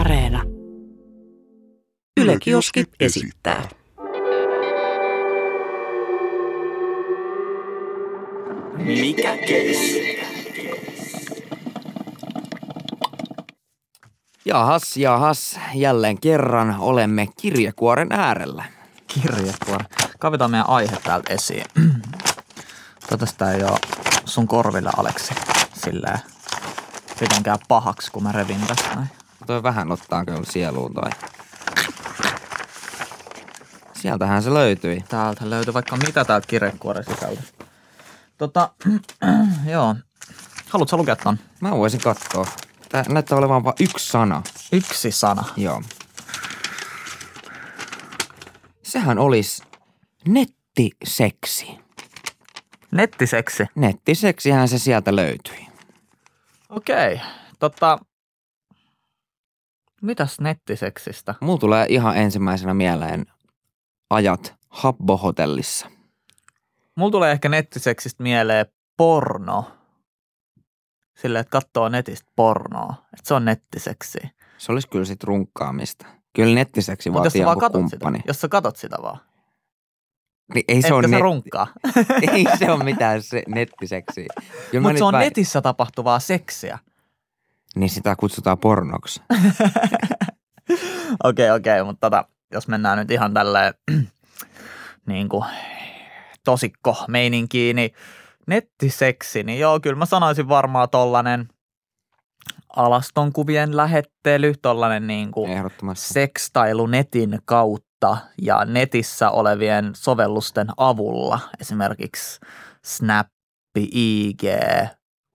Areena. Yle Kioski esittää. Mikä keissi? Jahas, jälleen kerran olemme kirjekuoren äärellä. Kirjekuori. Kaivetaan meidän aihe täältä esiin. Tästä ei ole sun korvilla, Aleksi, silleen mitenkään pahaksi, kun mä revin tästä näin. Toi vähän ottaa kyllä sieluun toi. Sieltähän se löytyi. Täältä löytyi vaikka mitä täältä kirjekuoren sisältä. Joo. Haluatko lukea ton? Mä voisin katsoa. Tää näyttää olevan vaan yksi sana. Yksi sana? Joo. Sehän olisi nettiseksi. Nettiseksi? Nettiseksihän se sieltä löytyi. Okei. Mitäs nettiseksistä? Mulla tulee ihan ensimmäisenä mieleen ajat Habbo Hotellissa. Mulla tulee ehkä nettiseksistä mieleen porno. Silleen, että katsoo netistä pornoa. Että se on nettiseksiä. Se olisi kyllä sit runkkaamista. Kyllä nettiseksi vaatii joku kumppani. Sitä, jos sä katot sitä vaan. Niin ei se ole runkkaa. Ei se ole mitään nettiseksiä. Mutta se on netissä tapahtuvaa seksiä. Niin sitä kutsutaan pornoksi. Okei, mutta jos mennään nyt ihan tälleen niin kuin tosikko-meininkiin, niin nettiseksi, niin joo, kyllä mä sanoisin varmaan tollanen alastonkuvien lähettely, tollanen niin kuin sekstailu netin kautta ja netissä olevien sovellusten avulla, esimerkiksi Snap, IG,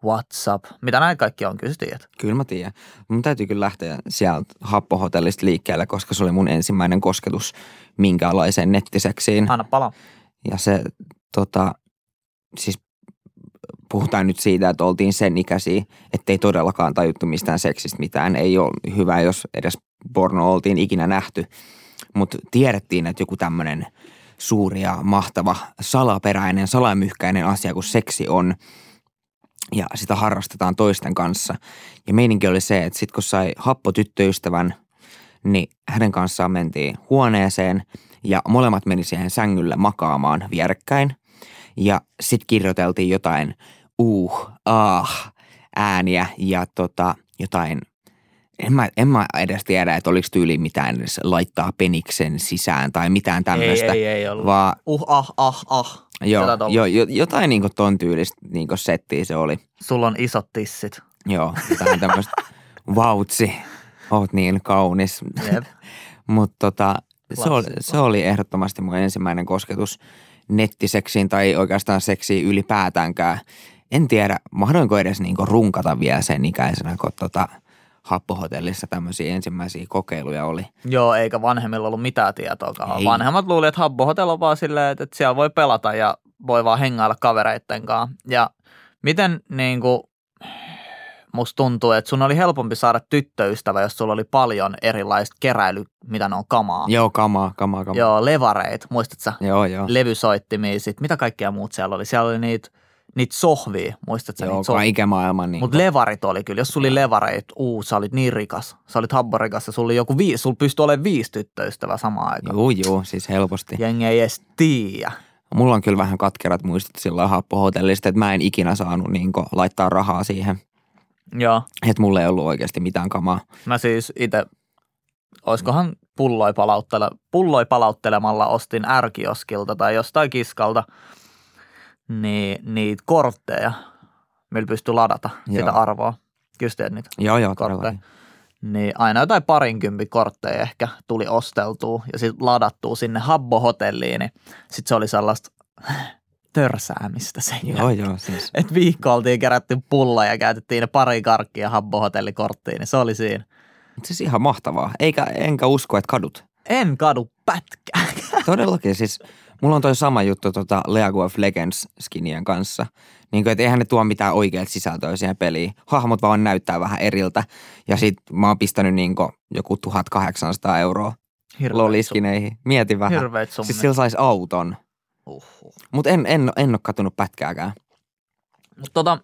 WhatsApp, mitä näin kaikki on, kyllä sä tiedät. Kyllä mä tiedän. Mun täytyy kyllä lähteä sieltä Habbo Hotellista liikkeelle, koska se oli mun ensimmäinen kosketus minkäänlaiseen nettiseksiin. Anna palaa. Ja se siis puhutaan nyt siitä, että oltiin sen ikäisiä, ettei todellakaan tajuttu mistään seksistä mitään. Ei ole hyvä, jos edes porno oltiin ikinä nähty, mutta tiedettiin, että joku tämmöinen suuri ja mahtava salaperäinen, salamyhkäinen asia kuin seksi on ja sitä harrastetaan toisten kanssa. Ja meininki oli se, että sit kun sai Habbo tyttöystävän, niin hänen kanssaan mentiin huoneeseen ja molemmat meni siihen sängylle makaamaan vierekkäin. Ja sit kirjoiteltiin jotain ääniä ja jotain, en mä edes tiedä, että oliko tyyli mitään edes laittaa peniksen sisään tai mitään tämmöistä. Ei ollut. Vaan, jotain niinku ton tyylistä niinku settiä se oli. Sulla on isot tissit. Joo, jotain tämmöistä vautsi, oot niin kaunis. Yep. Mutta se oli ehdottomasti mun ensimmäinen kosketus nettiseksiin tai oikeastaan seksiin ylipäätäänkään. En tiedä, mahdoinko edes niinku runkata vielä sen ikäisenä, kun Habbo Hotellissa tämmöisiä ensimmäisiä kokeiluja oli. Joo, eikä vanhemmilla ollut mitään tietoakaan. Ei. Vanhemmat luulivat, että Habbo Hotel on vaan silleen, että siellä voi pelata ja voi vaan hengailla kavereitten kanssa. Ja miten niinku musta tuntuu, että sun oli helpompi saada tyttöystävä, jos sulla oli paljon erilaista keräily, mitä ne on kamaa. Joo, kamaa. Joo, levareit, muistatko sä? Joo. Levysoittimia sit, mitä kaikkea muut siellä oli? Siellä oli niitä sohvia, muistatko sä? Joo, kaiken maailman. Mutta levarit oli kyllä, jos sulla oli levareit, sä olit niin rikas. Sä olit habborikas ja sulla oli joku 5, sulla pystyi olemaan 5 tyttöystävää samaan aikaan. Joo, siis helposti. Jengi ei edes tiiä. Mulla on kyllä vähän katkerat muistot sillä Habbo Hotellista, että mä en ikinä saanut niinku laittaa rahaa siihen. Joo. Että mulla ei ollut oikeasti mitään kamaa. Mä siis itse, oiskohan pulloi palauttelemalla ostin R-kioskilta tai jostain kiskalta niitä kortteja, millä pystyi ladata sitä arvoa. Kyllä teet niitä kortteja. Niin aina jotain 20 kortteja ehkä tuli osteltua ja sitten ladattua sinne Habbo Hotelliin, niin sitten se oli sellaista törsäämistä sen jälkeen. Joo, siis. Että viikko oltiin kerätty pulla ja käytettiin ne pari karkkia Habbo Hotellikorttiin, niin se oli siinä. Siis ihan mahtavaa. Enkä usko, että kadut. En kadu pätkää. Todellakin, siis mulla on toi sama juttu League of Legends -skinien kanssa. Niin kuin, että eihän ne tuo mitään oikeat sisältöä siihen peliin. Hahmot vaan näyttää vähän eriltä. Ja sit mä oon pistänyt niin kuin joku 1,800 euroa loliskineihin. Mieti vähän. Hirveet summi. Siis sillä saisi auton. Mutta en ole katunut pätkääkään. Mutta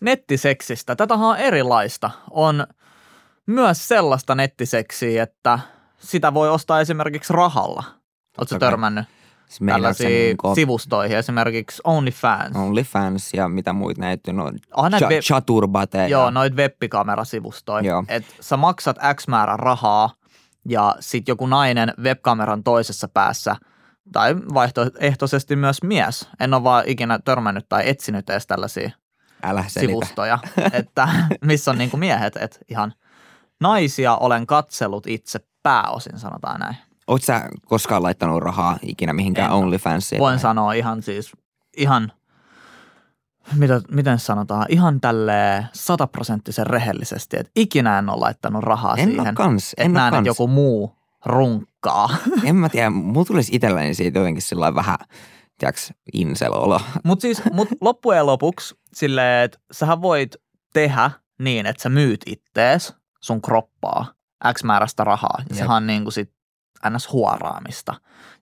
nettiseksistä. Tätähän on erilaista. On myös sellaista nettiseksiä, että sitä voi ostaa esimerkiksi rahalla. Oletko törmännyt tällaisiin niin sivustoihin, esimerkiksi OnlyFans? OnlyFans ja mitä muut näitä, no Chaturbate. Joo, noita web-kamerasivustoja. Että sä maksat X määrän rahaa ja sit joku nainen webkameran toisessa päässä tai vaihtoehtoisesti myös mies. En ole vaan ikinä törmännyt tai etsinyt edes tällaisia sivustoja, että missä on niinku miehet, että ihan naisia olen katsellut itse pääosin, sanotaan näin. Oletko sä koskaan laittanut rahaa ikinä mihinkään OnlyFansiin? Voin sanoa ihan siis, ihan, miten sanotaan, ihan tälleen 100% rehellisesti, että ikinä en ole laittanut rahaa siihen, että näen, että joku muu runkkaa. En mä tiedä, mulla tulisi itselläni siitä jotenkin sillä vähän, tiedäks, inselolo. Mutta siis, loppujen lopuksi silleen, että sähän voit tehdä niin, että sä myyt ittees sun kroppaa X määrästä rahaa. Ja sehän on niin kuin sit ns. Huoraamista.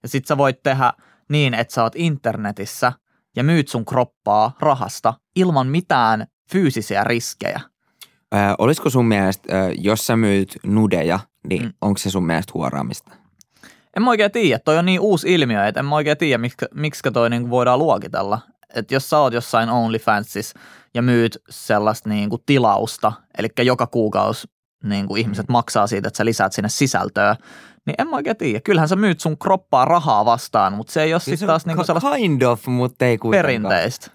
Ja sit sä voit tehdä niin, että sä oot internetissä ja myyt sun kroppaa rahasta ilman mitään fyysisiä riskejä. Olisiko sun mielestä, jos sä myyt nudeja, niin onko se sun mielestä huoraamista? En mä oikein tiedä. Toi on niin uusi ilmiö, että en mä oikein tiedä, miksi toi niinku voidaan luokitella. Että jos sä oot jossain OnlyFansis ja myyt sellaista niinku tilausta, eli joka kuukausi niinku ihmiset maksaa siitä, että sä lisäät sinne sisältöä, niin en mä oikein tiedä. Kyllähän sä myyt sun kroppaa rahaa vastaan, mutta se ei ole sitten taas niinku sellaista kind of, mutta ei perinteistä.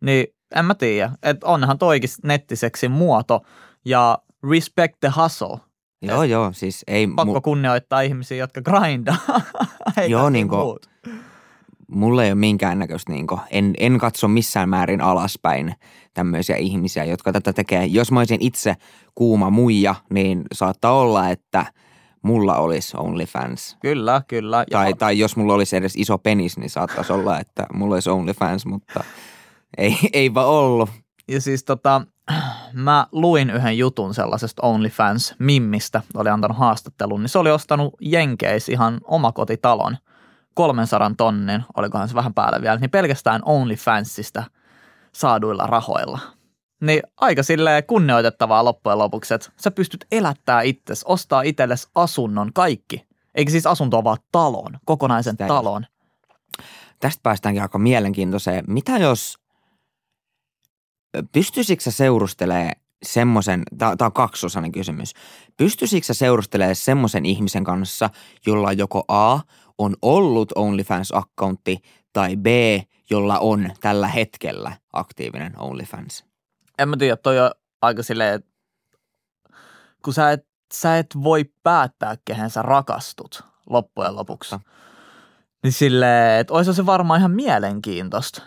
Niin en mä tiedä. Että onhan toikin nettiseksin muoto ja respect the hustle. Joo, joo, siis ei pakko kunnioittaa ihmisiä, jotka grindaa. Joo, niinku mulla ei ole minkäännäköistä, niinku en katso missään määrin alaspäin tämmöisiä ihmisiä, jotka tätä tekee. Jos mä olisin itse kuuma muija, niin saattaa olla, että mulla olisi OnlyFans. Kyllä, kyllä. Tai jos mulla olisi edes iso penis, niin saattaisi olla, että mulla olisi OnlyFans, mutta eipä ollut. Ja siis mä luin yhden jutun sellaisesta OnlyFans-mimmistä, oli antanut haastattelun, niin se oli ostanut Jenkeis ihan omakotitalon, 300 000, olikohan se vähän päälle vielä, niin pelkästään OnlyFansista saaduilla rahoilla. Niin aika silleen kunnioitettavaa loppujen lopuksi, että sä pystyt elättää itsesi, ostaa itsellesi asunnon, kaikki. Eikä siis asuntoa, vaan talon, kokonaisen talon. Tästä päästäänkin aika mielenkiintoiseen. Mitä jos pystyisikö sä seurustelemaan semmoisen, tämä on kaksosainen kysymys, pystyisikö sä seurustelemaan semmoisen ihmisen kanssa, jolla joko A on ollut OnlyFans-accountti tai B, jolla on tällä hetkellä aktiivinen OnlyFans? En mä tiedä, toi on aika silleen, että kun sä et voi päättää, kehen sä rakastut loppujen lopuksi, niin silleen, että olisi se varmaan ihan mielenkiintoista.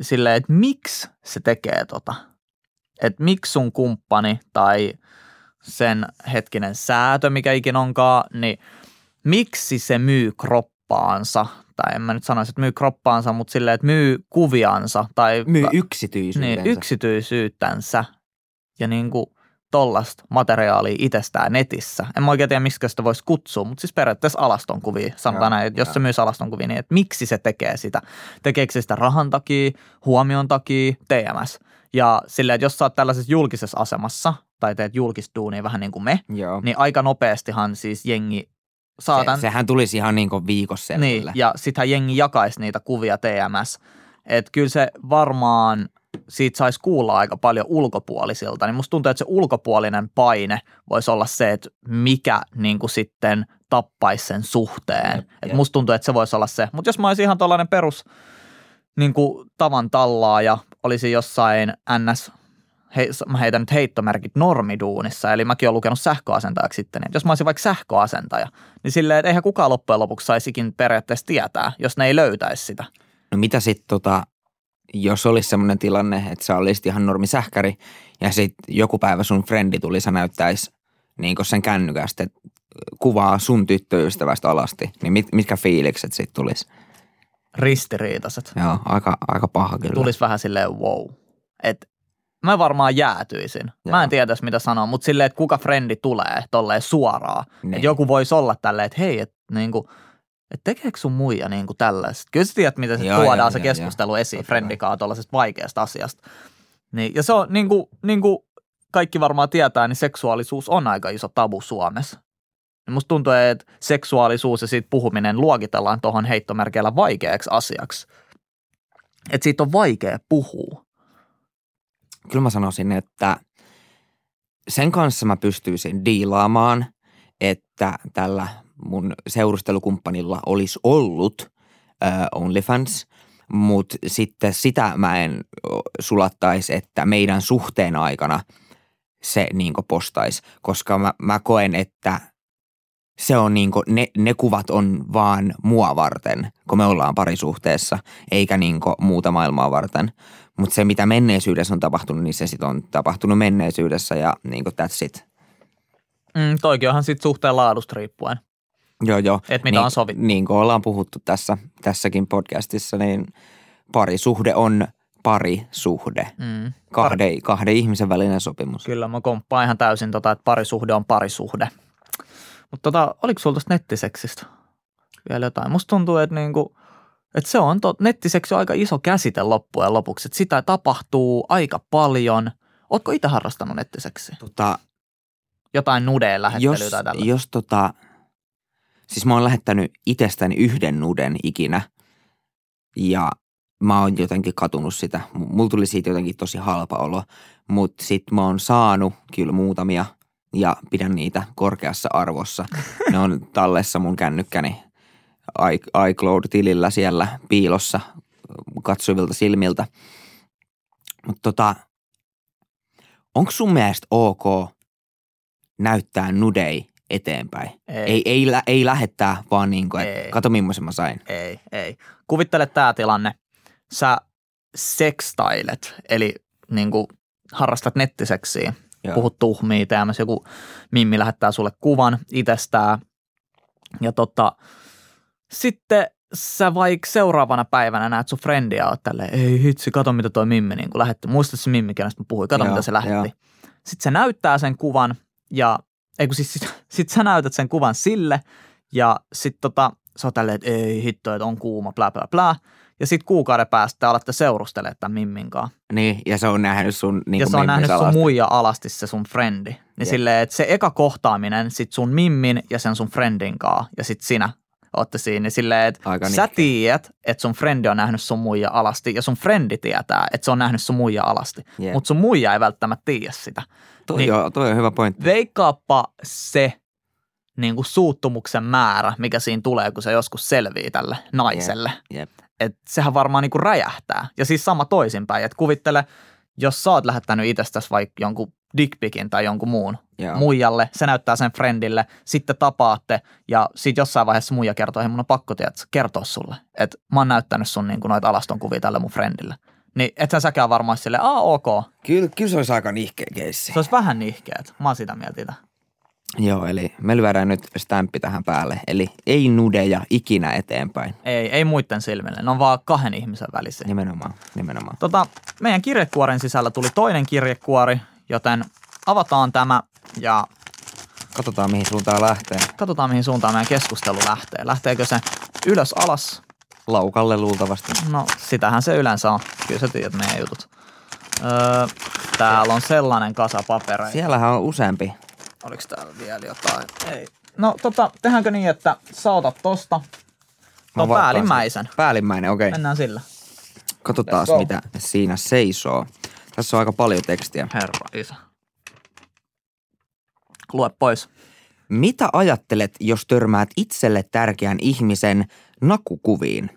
Silleen, että miksi se tekee tota. Että miksi sun kumppani tai sen hetkinen säätö, mikä ikin onkaan, niin miksi se myy kroppaansa? Tai en mä nyt sanoisi, että myy kroppaansa, mutta silleen, että myy kuviansa. Tai myy yksityisyytensä. Niin, yksityisyyttänsä ja niinku tollaista materiaalia itsestään netissä. En mä oikein tiedä, miksi sitä voisi kutsua, mutta siis periaatteessa alastonkuvia. Sanotaan näin, että jos se myys alastonkuvia, niin että miksi se tekee sitä? Tekeekö se sitä rahan takia, huomion takia, TMS? Ja silleen, että jos sä oot tällaisessa julkisessa asemassa tai teet julkistuunia vähän niin kuin me, niin aika nopeastihan siis jengi saatan. Sehän tulisi ihan niin kuin viikossa. Niin, ja sittenhän jengi jakaisi niitä kuvia TMS. Että kyllä se varmaan siitä saisi kuulla aika paljon ulkopuolisilta, niin musta tuntuu, että se ulkopuolinen paine voisi olla se, että mikä niin kuin sitten tappaisi sen suhteen. Että musta tuntuu, että se voisi olla se. Mutta jos mä olisin ihan tollainen perus niin kuin tavan tallaa ja olisin jossain ns, mä heitän nyt heittomerkit normiduunissa, eli mäkin olen lukenut sähköasentajaksi sitten, että jos mä olisin vaikka sähköasentaja, niin silleen, että eihän kukaan loppujen lopuksi saisikin periaatteessa tietää, jos ne ei löytäisi sitä. No mitä sitten jos olisi semmoinen tilanne, että sä olisit ihan normisähkäri ja sitten joku päivä sun frendi tuli, sä näyttäisi niin sen kännykästä kuvaa sun tyttöystävästä alasti, niin mitkä fiilikset siitä tulisi? Ristiriitaiset. Joo, aika paha kyllä. Tulisi vähän silleen wow. Et mä varmaan jäätyisin. Joo. Mä en tiedä, mitä sanoa, mutta silleen, että kuka frendi tulee tolleen suoraan. Niin. Että joku voisi olla tälleen, että hei, että niinku että tekeekö sun muija niin kuin tällaista? Kyllä sä tiedät, miten se tuodaan se keskustelu esiin friendikaa tuollaisesta vaikeasta asiasta. Niin, ja se on niin kuin kaikki varmaan tietää, niin seksuaalisuus on aika iso tabu Suomessa. Musta tuntuu, että seksuaalisuus ja siitä puhuminen luokitellaan tuohon heittomerkeillä vaikeaksi asiaksi. Että siitä on vaikea puhua. Kyllä mä sanoisin, että sen kanssa mä pystyisin diilaamaan, että tällä mun seurustelukumppanilla olisi ollut OnlyFans, mutta sitten sitä mä en sulattaisi, että meidän suhteen aikana se niinku postaisi, koska mä koen, että se on niinku, ne kuvat on vaan mua varten, kun me ollaan parisuhteessa, eikä niinku muuta maailmaa varten. Mutta se, mitä menneisyydessä on tapahtunut, niin se sitten on tapahtunut menneisyydessä ja niinku that's it. Toikin onhan sitten suhteen laadusta riippuen. Joo. Että mitä on sovittu. Niin kuin ollaan puhuttu tässäkin podcastissa, niin parisuhde on parisuhde. Kahden ihmisen välinen sopimus. Kyllä, mä komppaan ihan täysin että parisuhde on parisuhde. Mutta oliko sulla tuosta nettiseksistä vielä jotain? Musta tuntuu, että niinku, et se on nettiseksi on aika iso käsite loppujen lopuksi. Et sitä tapahtuu aika paljon. Ootko itse harrastanut nettiseksiä? Jotain nudeen lähettelyä tai tällaista. Siis mä oon lähettänyt itsestäni yhden nuden ikinä ja mä oon jotenkin katunut sitä. Mulla tuli siitä jotenkin tosi halpa olo, mutta sit mä oon saanut kyllä muutamia ja pidän niitä korkeassa arvossa. Ne on tallessa mun kännykkäni iCloud-tilillä siellä piilossa katsovilta silmiltä. Mutta onko sun mielestä ok näyttää nudei eteenpäin? Ei lähettää, vaan niinku, että kato millaisen mä sain. Ei. Kuvittele tää tilanne. Sä sekstailet, eli niinku harrastat nettiseksiä. Joo. Puhut tuhmia teemässä. Joku mimmi lähettää sulle kuvan itsestään. Ja sitten sä vaikka seuraavana päivänä näet sun frendiä, oot tälleen, ei hitsi, kato mitä toi mimmi niinku lähetti. Muistat se mimmi, kenestä mä puhuin, kato mitä se lähetti. Jo. Sitten se näyttää sen kuvan ja sit sä näytät sen kuvan sille ja sit sä oot tälleen, että ei hitto, että on kuuma, plää, plää, plää. Ja sit kuukauden päästä alatte seurustelemaan tämän mimminkaan. Niin, ja se on nähnyt sun mimmin alasti. Ja se on nähnyt sun muija alasti se sun frendi. Niin silleen, että se eka kohtaaminen sit sun mimmin ja sen sun frendinkaan ja sit sinä ootte siinä. Niin silleen, että sä tiedät, että sun frendi on nähnyt sun muija alasti ja sun frendi tietää, että se on nähnyt sun muija alasti. Yeah. Mutta sun muija ei välttämättä tiedä sitä. Toi on hyvä pointti. Veikkaappa se niin kuin suuttumuksen määrä, mikä siinä tulee, kun se joskus selvii tälle naiselle. Yep. Että sehän varmaan niin kuin räjähtää. Ja siis sama toisinpäin. Että kuvittele, jos sä oot lähettänyt itsestäsi vaikka jonkun dickpikin tai jonkun muun muijalle, se näyttää sen friendille, sitten tapaatte ja sitten jossain vaiheessa muija kertoo, että mun on pakko kertoa sulle, että mä oon näyttänyt sun niin kuin noita alaston kuvia tälle mun friendille. Niin ethän säkään varmaan silleen, ok. Kyllä se olisi aika nihkeä keissi. Se olisi vähän nihkeä, että mä oon sitä mieltä itse. Joo, eli me lyödään nyt stämppi tähän päälle. Eli ei nudeja ikinä eteenpäin. Ei muiden silmille. Ne on vaan kahden ihmisen välissä. Nimenomaan. Meidän kirjekuoren sisällä tuli toinen kirjekuori, joten avataan tämä ja katsotaan, mihin suuntaan lähtee. Katsotaan, mihin suuntaan meidän keskustelu lähtee. Lähteekö se ylös alas? Laukalle luultavasti. No, sitähän se yleensä on. Kyllä sä tiedät meidän jutut. Täällä on sellainen kasa papereita. Siellähän on useampi. Oliko täällä vielä jotain? Ei. No tehdäänkö niin, että sä otat tosta. Tuon päällimmäisen. Päällimmäinen, okei. Okay. Mennään sillä. Katsotaan mitä siinä seisoo. Tässä on aika paljon tekstiä. Herra isä. Lue pois. Mitä ajattelet, jos törmäät itselle tärkeän ihmisen nakukuviin?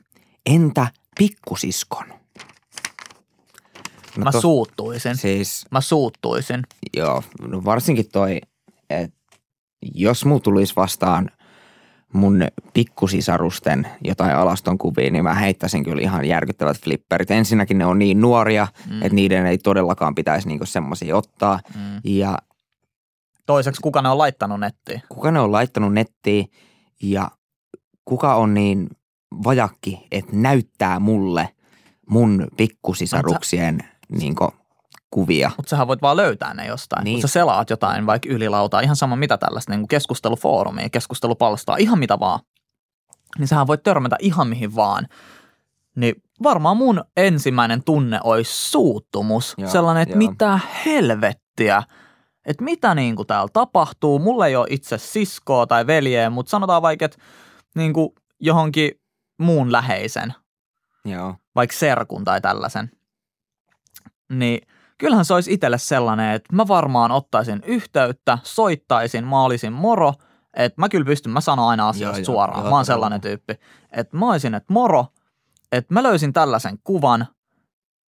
Entä pikkusiskon? No mä suuttuisin. Joo, no varsinkin toi, että jos muu tulisi vastaan mun pikkusisarusten jotain alaston kuvia, niin mä heittäisin kyllä ihan järkyttävät flipperit. Ensinnäkin ne on niin nuoria, että niiden ei todellakaan pitäisi niinku semmoisia ottaa. Ja toiseksi, kuka ne on laittanut nettiin? Ja kuka on niin vajakki, että näyttää mulle mun pikkusisaruksien niinku kuvia. Mutta sähän voit vaan löytää ne jostain. Niin. Kun sä selaat jotain vaikka ylilautaa, ihan sama mitä tällaista niin keskustelufoorumia, keskustelupalstaa, ihan mitä vaan, niin sähän voit törmätä ihan mihin vaan. Niin varmaan mun ensimmäinen tunne olisi suuttumus. Sellainen, että mitä helvettiä. että mitä niinku täällä tapahtuu. Mulla ei ole itse siskoa tai veljeä, mutta sanotaan vaikka, että niinku johonkin muun läheisen. Joo. Vaikka serkun tai tällaisen. Niin kyllähän se olisi itselle sellainen, että mä varmaan ottaisin yhteyttä, soittaisin, mä olisin moro. Että mä kyllä pystyn, mä sanon aina asioista suoraan. Mä oon sellainen tyyppi. Että mä olisin, että moro, että mä löysin tällaisen kuvan,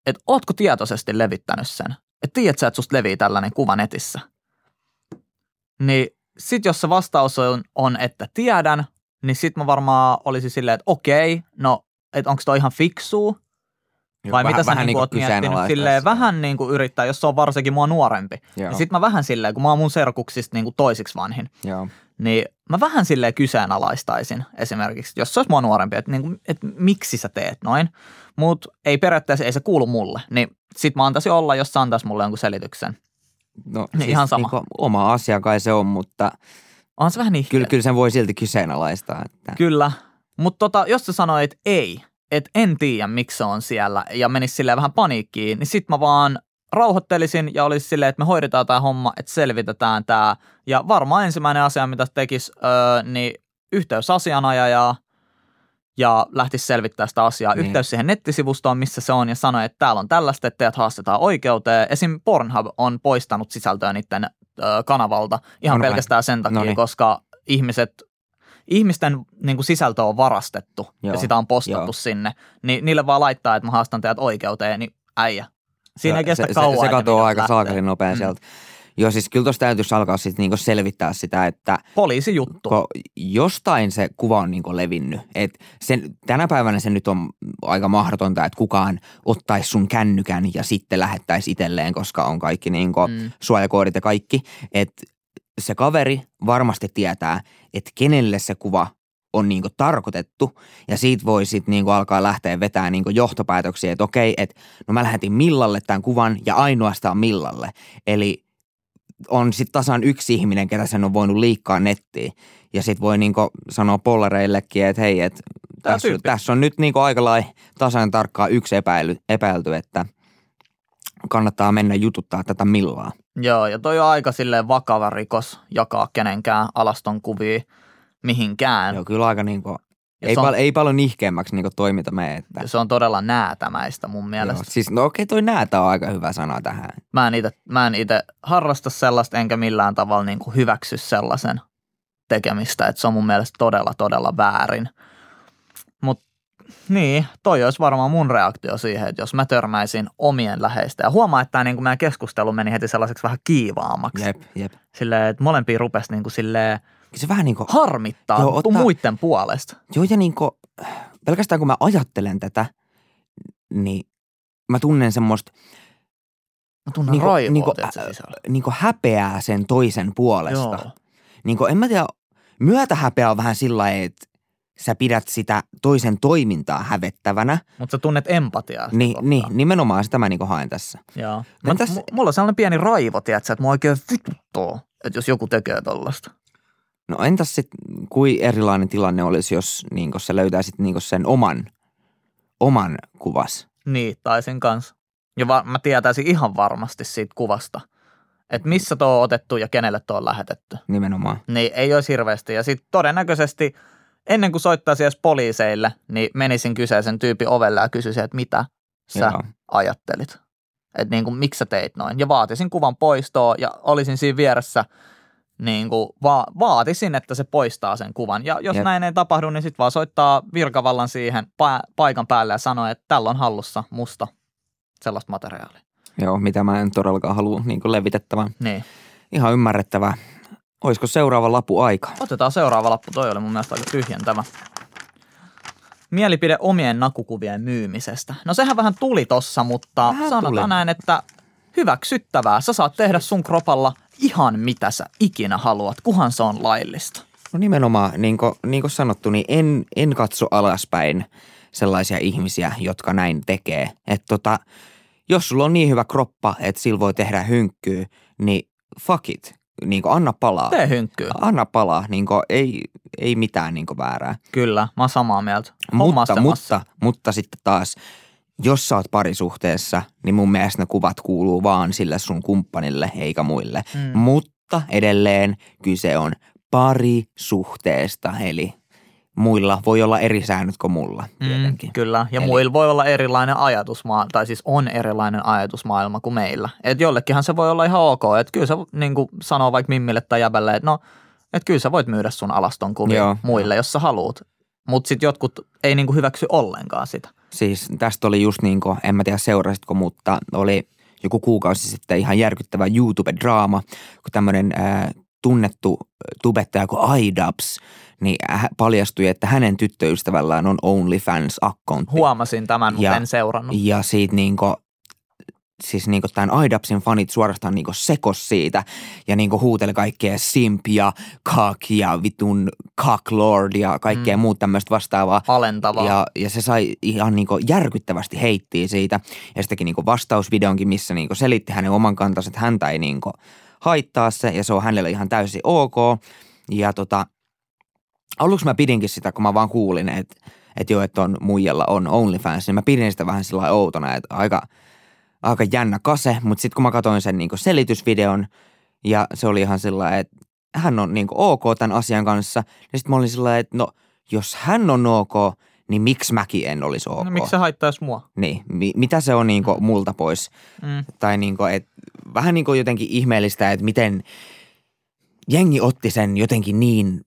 että ootko tietoisesti levittänyt sen. Että tiedät sä, että susta levii tällainen kuva netissä. Niin sit jos se vastaus on että tiedän, niin sit mä varmaan olisin silleen, että okei, no, että onko toi ihan fiksuu? Vai vähän, mitä sä niin oot miettinyt silleen, vähän niin kuin yrittää, jos se on varsinkin mua nuorempi. Joo. Ja sit mä vähän silleen, kun mä oon mun serkuksista niin kuin toisiksi vanhin, joo, niin mä vähän silleen kyseenalaistaisin esimerkiksi, jos se olisi mua nuorempi, että niin kuin, että miksi sä teet noin. Mut ei periaatteessa, ei se kuulu mulle, niin sit mä antaisin olla, jos sä antais mulle jonkun selityksen. No niin siis ihan sama. Niin kuin oma asia kai se on, mutta on se vähän ihkeä. Kyllä sen voi silti kyseenalaistaa. Että kyllä, mutta jos sä sanoit ei, että en tiedä, miksi se on siellä ja menisi silleen vähän paniikkiin, niin sit mä vaan rauhoittelisin ja olisi silleen, että me hoidetaan tämä homma, että selvitetään tämä. Ja varmaan ensimmäinen asia, mitä tekisi, niin yhteys asianajajaa ja lähtisi selvittämään sitä asiaa. Niin. Yhteys siihen nettisivustoon, missä se on, ja sanoi, että täällä on tällaista, että teidät haastetaan oikeuteen. Esim. Pornhub on poistanut sisältöä niiden kanavalta ihan pelkästään sen takia, koska ihmisten niin kuin sisältö on varastettu, joo, ja sitä on postattu sinne, niin niille vaan laittaa, että mä haastan teidät oikeuteen, niin äijä. Siinä ei kestä kauan. Se katoaa aika saakeli nopea sieltä. Joo, siis kyllä tuossa täytyisi alkaa sit niinku selvittää sitä, että poliisijuttu. Jostain se kuva on niinku levinnyt. Tänä päivänä se nyt on aika mahdotonta, että kukaan ottaisi sun kännykän ja sitten lähettäisi itselleen, koska on kaikki niinku suojakoodit ja kaikki, että se kaveri varmasti tietää, että kenelle se kuva on niinku tarkoitettu, ja siitä voi sitten niinku alkaa lähteä vetämään niinku johtopäätöksiä, että okei, että no mä lähetin Millalle tämän kuvan ja ainoastaan Millalle. Eli on sitten tasan yksi ihminen, ketä sen on voinut liikkaa nettiin, ja sitten voi niinku sanoa pollareillekin, että hei, että tässä on nyt niinku aikalai tasan tarkkaan yksi epäilty, että kannattaa mennä jututtaa tätä Millaa. Joo, ja toi on aika silleen vakava rikos jakaa kenenkään alaston kuvia mihinkään. Joo, kyllä aika niinku, ei paljon ihkeämmäksi niinku toiminta mene. Että se on todella näätämäistä mun mielestä. Joo, siis no okei, toi näätä on aika hyvä sana tähän. Mä en ite harrasta sellaista, enkä millään tavalla niinku hyväksy sellaisen tekemistä, että se on mun mielestä todella, todella väärin. Mut niin, toi olisi varmaan mun reaktio siihen, että jos mä törmäisin omien läheistä. Ja huomaa, että tämä niin kuin meidän keskustelu meni heti sellaiseksi vähän kiivaammaksi. Jep. Silleen, että molempia rupesi niin kuin silleen se vähän niin kuin harmittaa muiden puolesta. Joo, ja niin kuin pelkästään kun mä ajattelen tätä, niin mä tunnen semmoista raivoa niin kuin häpeää sen toisen puolesta. Joo. Niin kuin, en mä tiedä, myötähäpeä on vähän sillä, että sä pidät sitä toisen toimintaa hävettävänä. Mutta sä tunnet empatiaa. Niin, nimenomaan sitä mä niinku haen tässä. Joo. Mulla on sellainen pieni raivo, tiedätkö, että mua oikein vituttaa, että jos joku tekee tollaista. No entäs sit, kui erilainen tilanne olisi, jos niinku sä löytäisit niinku sen oman kuvas? Niin, tai sen kanssa. Ja mä tietäisin ihan varmasti siitä kuvasta, että missä tuo on otettu ja kenelle tuo on lähetetty. Nimenomaan. Niin, ei olisi hirveästi. Ja sit todennäköisesti ennen kuin soittaisi edes poliiseille, niin menisin kyseisen tyypin ovelle ja kysyisin, että mitä sä ajattelit. Että niin kuin, miksi sä teit noin. Ja vaatisin kuvan poistoa ja olisin siinä vieressä, niin kuin vaatisin, että se poistaa sen kuvan. Ja jos näin ei tapahdu, niin sit vaan soittaa virkavallan siihen paikan päälle ja sanoo, että tällä on hallussa musta sellaista materiaalia. Joo, mitä mä en todellakaan halua niin kuin levitettävän. Niin. Ihan ymmärrettävää. Olisiko seuraava lapu aika? Otetaan seuraava lappu. Toi oli mun mielestä aika tyhjentävä. Mielipide omien nakukuvien myymisestä. No sehän vähän tuli tossa, mutta sanotaan näin, että hyväksyttävää. Sä saat tehdä sun kropalla ihan mitä sä ikinä haluat, kunhan se on laillista. No nimenomaan, niin kuin sanottu, niin en katso alaspäin sellaisia ihmisiä, jotka näin tekee. Että jos sulla on niin hyvä kroppa, että sillä voi tehdä hynkkyä, niin fuck it. Niinku anna palaa. Tee hynkkyy. Anna palaa, niinku ei mitään niinku väärää. Kyllä, mä oon samaa mieltä. Mutta sitten taas jos sä oot parisuhteessa, niin mun mielestä ne kuvat kuuluu vaan sille sun kumppanille eikä muille. Mm. Mutta edelleen kyse on parisuhteesta, eli muilla voi olla eri säännöt kuin mulla tietenkin. Kyllä, ja eli muilla voi olla erilainen ajatusmaailma, tai siis on erilainen ajatusmaailma kuin meillä. Että jollekinhan se voi olla ihan ok, että kyllä sä niin kuin sanoo vaikka mimmille tai jäbälle, että no, että kyllä sä voit myydä sun alaston kuvia muille, jos sä haluut. Mutta sitten jotkut ei niinku hyväksy ollenkaan sitä. Siis tästä oli just niinku, en mä tiedä seurasitko, mutta oli joku kuukausi sitten ihan järkyttävä YouTube-draama, kun tämmöinen tunnettu tubettaja kuin iDubbbz, niin paljastui, että hänen tyttöystävällään on OnlyFans-akkontti. Huomasin tämän, mutta en seurannut. Ja siitä niinku, siis niinku tämän iDubbbzin fanit suorastaan niinku sekos siitä ja niinku huuteli kaikkea simp ja kak ja vitun kaklord ja kaikkea muuta tämmöistä vastaavaa. Alentavaa. Ja se sai ihan niinku järkyttävästi heittiä siitä. Ja sitäkin niinku vastausvideonkin, missä niinku selitti hänen oman kantansa, että häntä ei niinku haittaa se ja se on hänelle ihan täysin ok. Ja aluksi mä pidinkin sitä, kun mä vaan kuulin, että joo, että on muijalla on OnlyFans, niin mä pidin sitä vähän sillä lailla outona, että aika jännä kase, mutta sitten kun mä katsoin sen niinku selitysvideon ja se oli ihan sillä, että hän on niinku ok tämän asian kanssa, niin sitten mä olin sillä, että no jos hän on ok, niin miksi mäkin en olisi ok? No miksi se haittaisi mua? Niin, mitä se on niinku multa pois? Mm. Tai niinku, että vähän niinku jotenkin ihmeellistä, että miten jengi otti sen jotenkin niin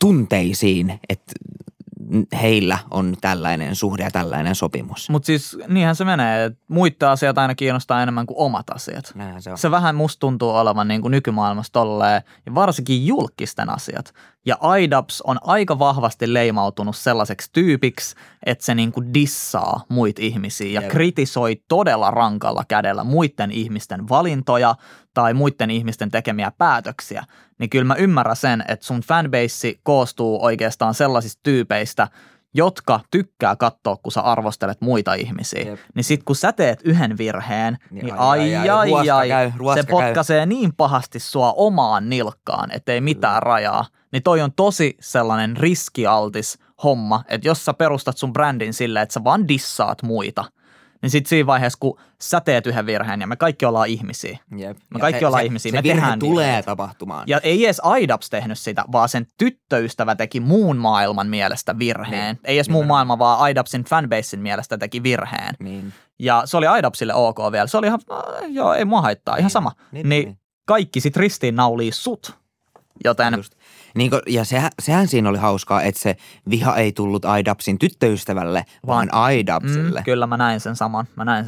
tunteisiin, että heillä on tällainen suhde ja tällainen sopimus. Mutta siis niinhän se menee, että muita asiat aina kiinnostaa enemmän kuin omat asiat. Näinhän se on. Se vähän musta tuntuu olevan niin kuin nykymaailmassa tolleen, ja varsinkin julkisten asiat. Ja iDubbbz on aika vahvasti leimautunut sellaiseksi tyypiksi, että se niin kuin dissaa muita ihmisiä ja kritisoi todella rankalla kädellä muiden ihmisten valintoja tai muiden ihmisten tekemiä päätöksiä. Niin kyllä mä ymmärrän sen, että sun fanbase koostuu oikeastaan sellaisista tyypeistä, jotka tykkää katsoa, kun sä arvostelet muita ihmisiä. Jep. Niin sit kun sä teet yhden virheen, niin ruoska se potkaisee niin pahasti sua omaan nilkkaan, ettei mitään rajaa. Niin toi on tosi sellainen riskialtis homma, että jos sä perustat sun brändin silleen, että sä vaan dissaat muita, niin sit siinä vaiheessa, kun sä teet yhden virheen ja me kaikki ollaan ihmisiä. Jep. Me kaikki ollaan ihmisiä. Se virhe tulee tapahtumaan. Ja ei edes iDubbbz tehnyt sitä, vaan sen tyttöystävä teki muun maailman mielestä virheen. Niin. Ei edes muun maailman, vaan iDubbbzin fanbasein mielestä teki virheen. Niin. Ja se oli iDubbbzille ok vielä. Se oli ihan, joo, ei mua haittaa, ihan sama. Niin. Kaikki sit ristiin naulii sut. Joten niin kuin, ja sehän siinä oli hauskaa, että se viha ei tullut iDubbbzin tyttöystävälle, vaan iDubbbzille. Kyllä mä näin sen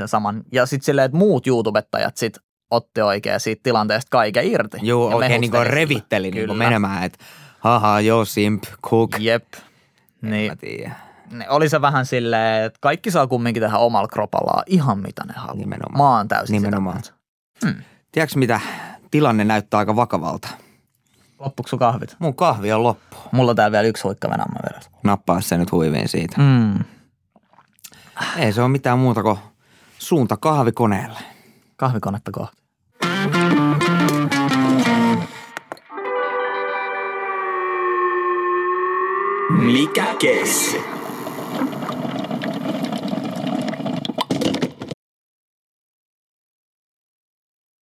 saman, Ja sitten silleen, että muut YouTubettajat sitten otti oikein siitä tilanteesta kaiken irti. Joo, oikein niin kuin revitteli niin kuin menemään, että haha, joo, simp, cook. Jep. Niin, oli se vähän silleen, että kaikki saa kumminkin tehdä omalla kropallaan ihan mitä ne haluaa. Nimenomaan. Mä oon täysin sitä. Tiedätkö mitä? Tilanne näyttää aika vakavalta. Loppuksi sun kahvit? Mun kahvi on loppu. Mulla on täällä vielä yksi huikka venämä verran. Nappaa se nyt huiviin siitä. Mm. Ei se ole mitään muuta kuin suunta kahvikoneelle. Kahvikonetta kohti. Mikä keissi?